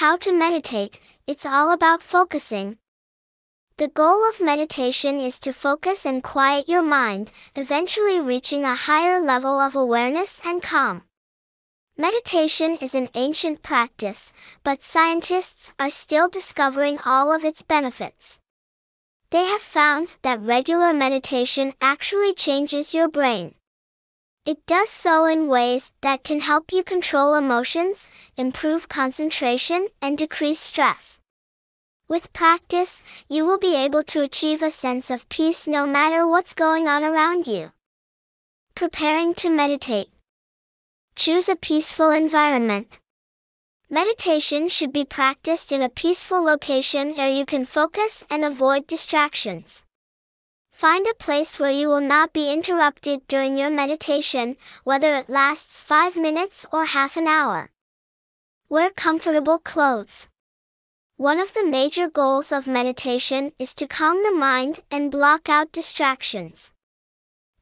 How to meditate, it's all about focusing. The goal of meditation is to focus and quiet your mind, eventually reaching a higher level of awareness and calm. Meditation is an ancient practice, but scientists are still discovering all of its benefits. They have found that regular meditation actually changes your brain. It does so in ways that can help you control emotions, improve concentration, and decrease stress. With practice, you will be able to achieve a sense of peace no matter what's going on around you. Preparing to meditate. Choose a peaceful environment. Meditation should be practiced in a peaceful location where you can focus and avoid distractions. Find a place where you will not be interrupted during your meditation, whether it lasts 5 minutes or half an hour. Wear comfortable clothes. One of the major goals of meditation is to calm the mind and block out distractions.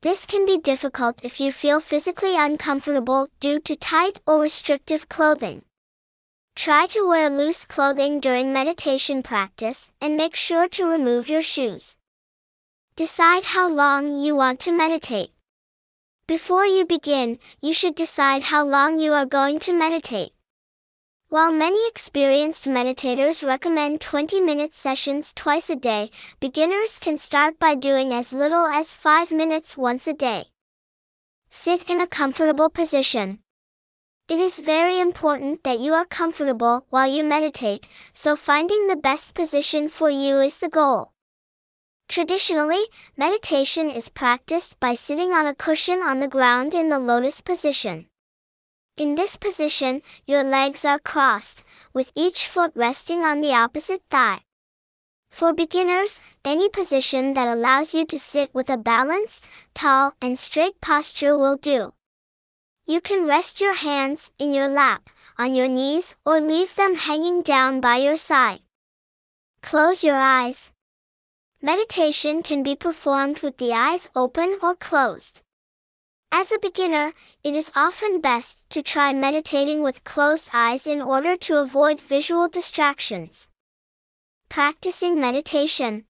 This can be difficult if you feel physically uncomfortable due to tight or restrictive clothing. Try to wear loose clothing during meditation practice and make sure to remove your shoes. Decide how long you want to meditate. Before you begin, you should decide how long you are going to meditate. While many experienced meditators recommend 20-minute sessions twice a day, beginners can start by doing as little as 5 minutes once a day. Sit in a comfortable position. It is very important that you are comfortable while you meditate, so finding the best position for you is the goal. Traditionally, meditation is practiced by sitting on a cushion on the ground in the lotus position. In this position, your legs are crossed, with each foot resting on the opposite thigh. For beginners, any position that allows you to sit with a balanced, tall, and straight posture will do. You can rest your hands in your lap, on your knees, or leave them hanging down by your side. Close your eyes. Meditation can be performed with the eyes open or closed. As a beginner, it is often best to try meditating with closed eyes in order to avoid visual distractions. Practicing meditation.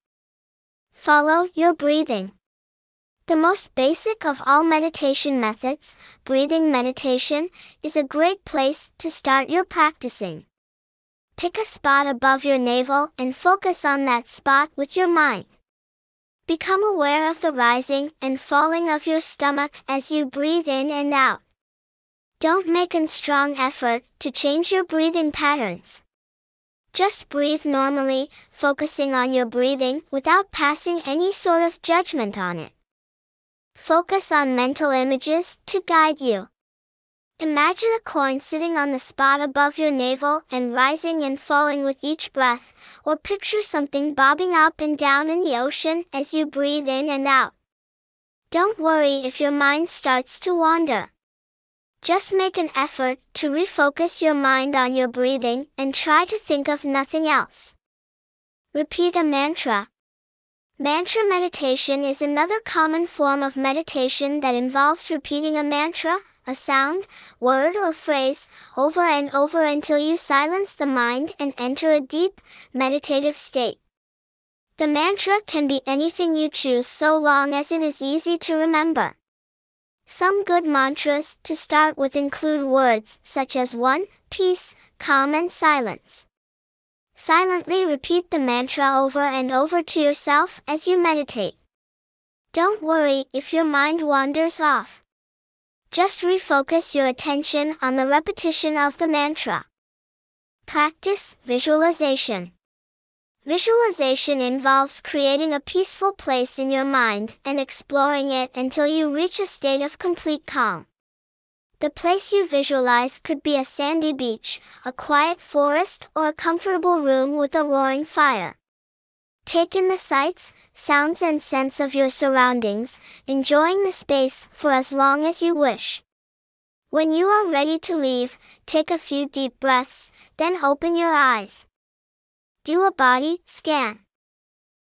Follow your breathing. The most basic of all meditation methods, breathing meditation, is a great place to start your practicing. Pick a spot above your navel and focus on that spot with your mind. Become aware of the rising and falling of your stomach as you breathe in and out. Don't make a strong effort to change your breathing patterns. Just breathe normally, focusing on your breathing without passing any sort of judgment on it. Focus on mental images to guide you. Imagine a coin sitting on the spot above your navel and rising and falling with each breath, or picture something bobbing up and down in the ocean as you breathe in and out. Don't worry if your mind starts to wander. Just make an effort to refocus your mind on your breathing and try to think of nothing else. Repeat a mantra. Mantra meditation is another common form of meditation that involves repeating a mantra, a sound, word or phrase, over and over until you silence the mind and enter a deep, meditative state. The mantra can be anything you choose so long as it is easy to remember. Some good mantras to start with include words such as one, peace, calm and silence. Silently repeat the mantra over and over to yourself as you meditate. Don't worry if your mind wanders off. Just refocus your attention on the repetition of the mantra. Practice visualization. Visualization involves creating a peaceful place in your mind and exploring it until you reach a state of complete calm. The place you visualize could be a sandy beach, a quiet forest, or a comfortable room with a roaring fire. Take in the sights, sounds and sense of your surroundings, enjoying the space for as long as you wish. When you are ready to leave, take a few deep breaths, then open your eyes. Do a body scan.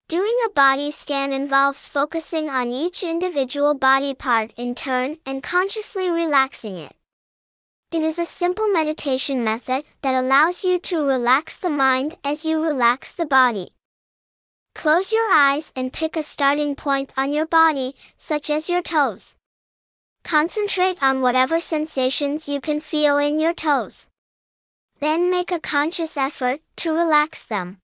Doing a body scan involves focusing on each individual body part in turn and consciously relaxing it. It is a simple meditation method that allows you to relax the mind as you relax the body. Close your eyes and pick a starting point on your body, such as your toes. Concentrate on whatever sensations you can feel in your toes. Then make a conscious effort to relax them.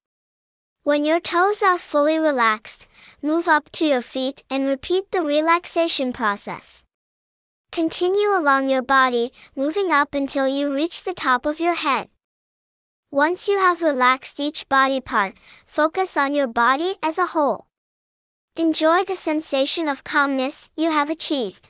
When your toes are fully relaxed, move up to your feet and repeat the relaxation process. Continue along your body, moving up until you reach the top of your head. Once you have relaxed each body part, focus on your body as a whole. Enjoy the sensation of calmness you have achieved.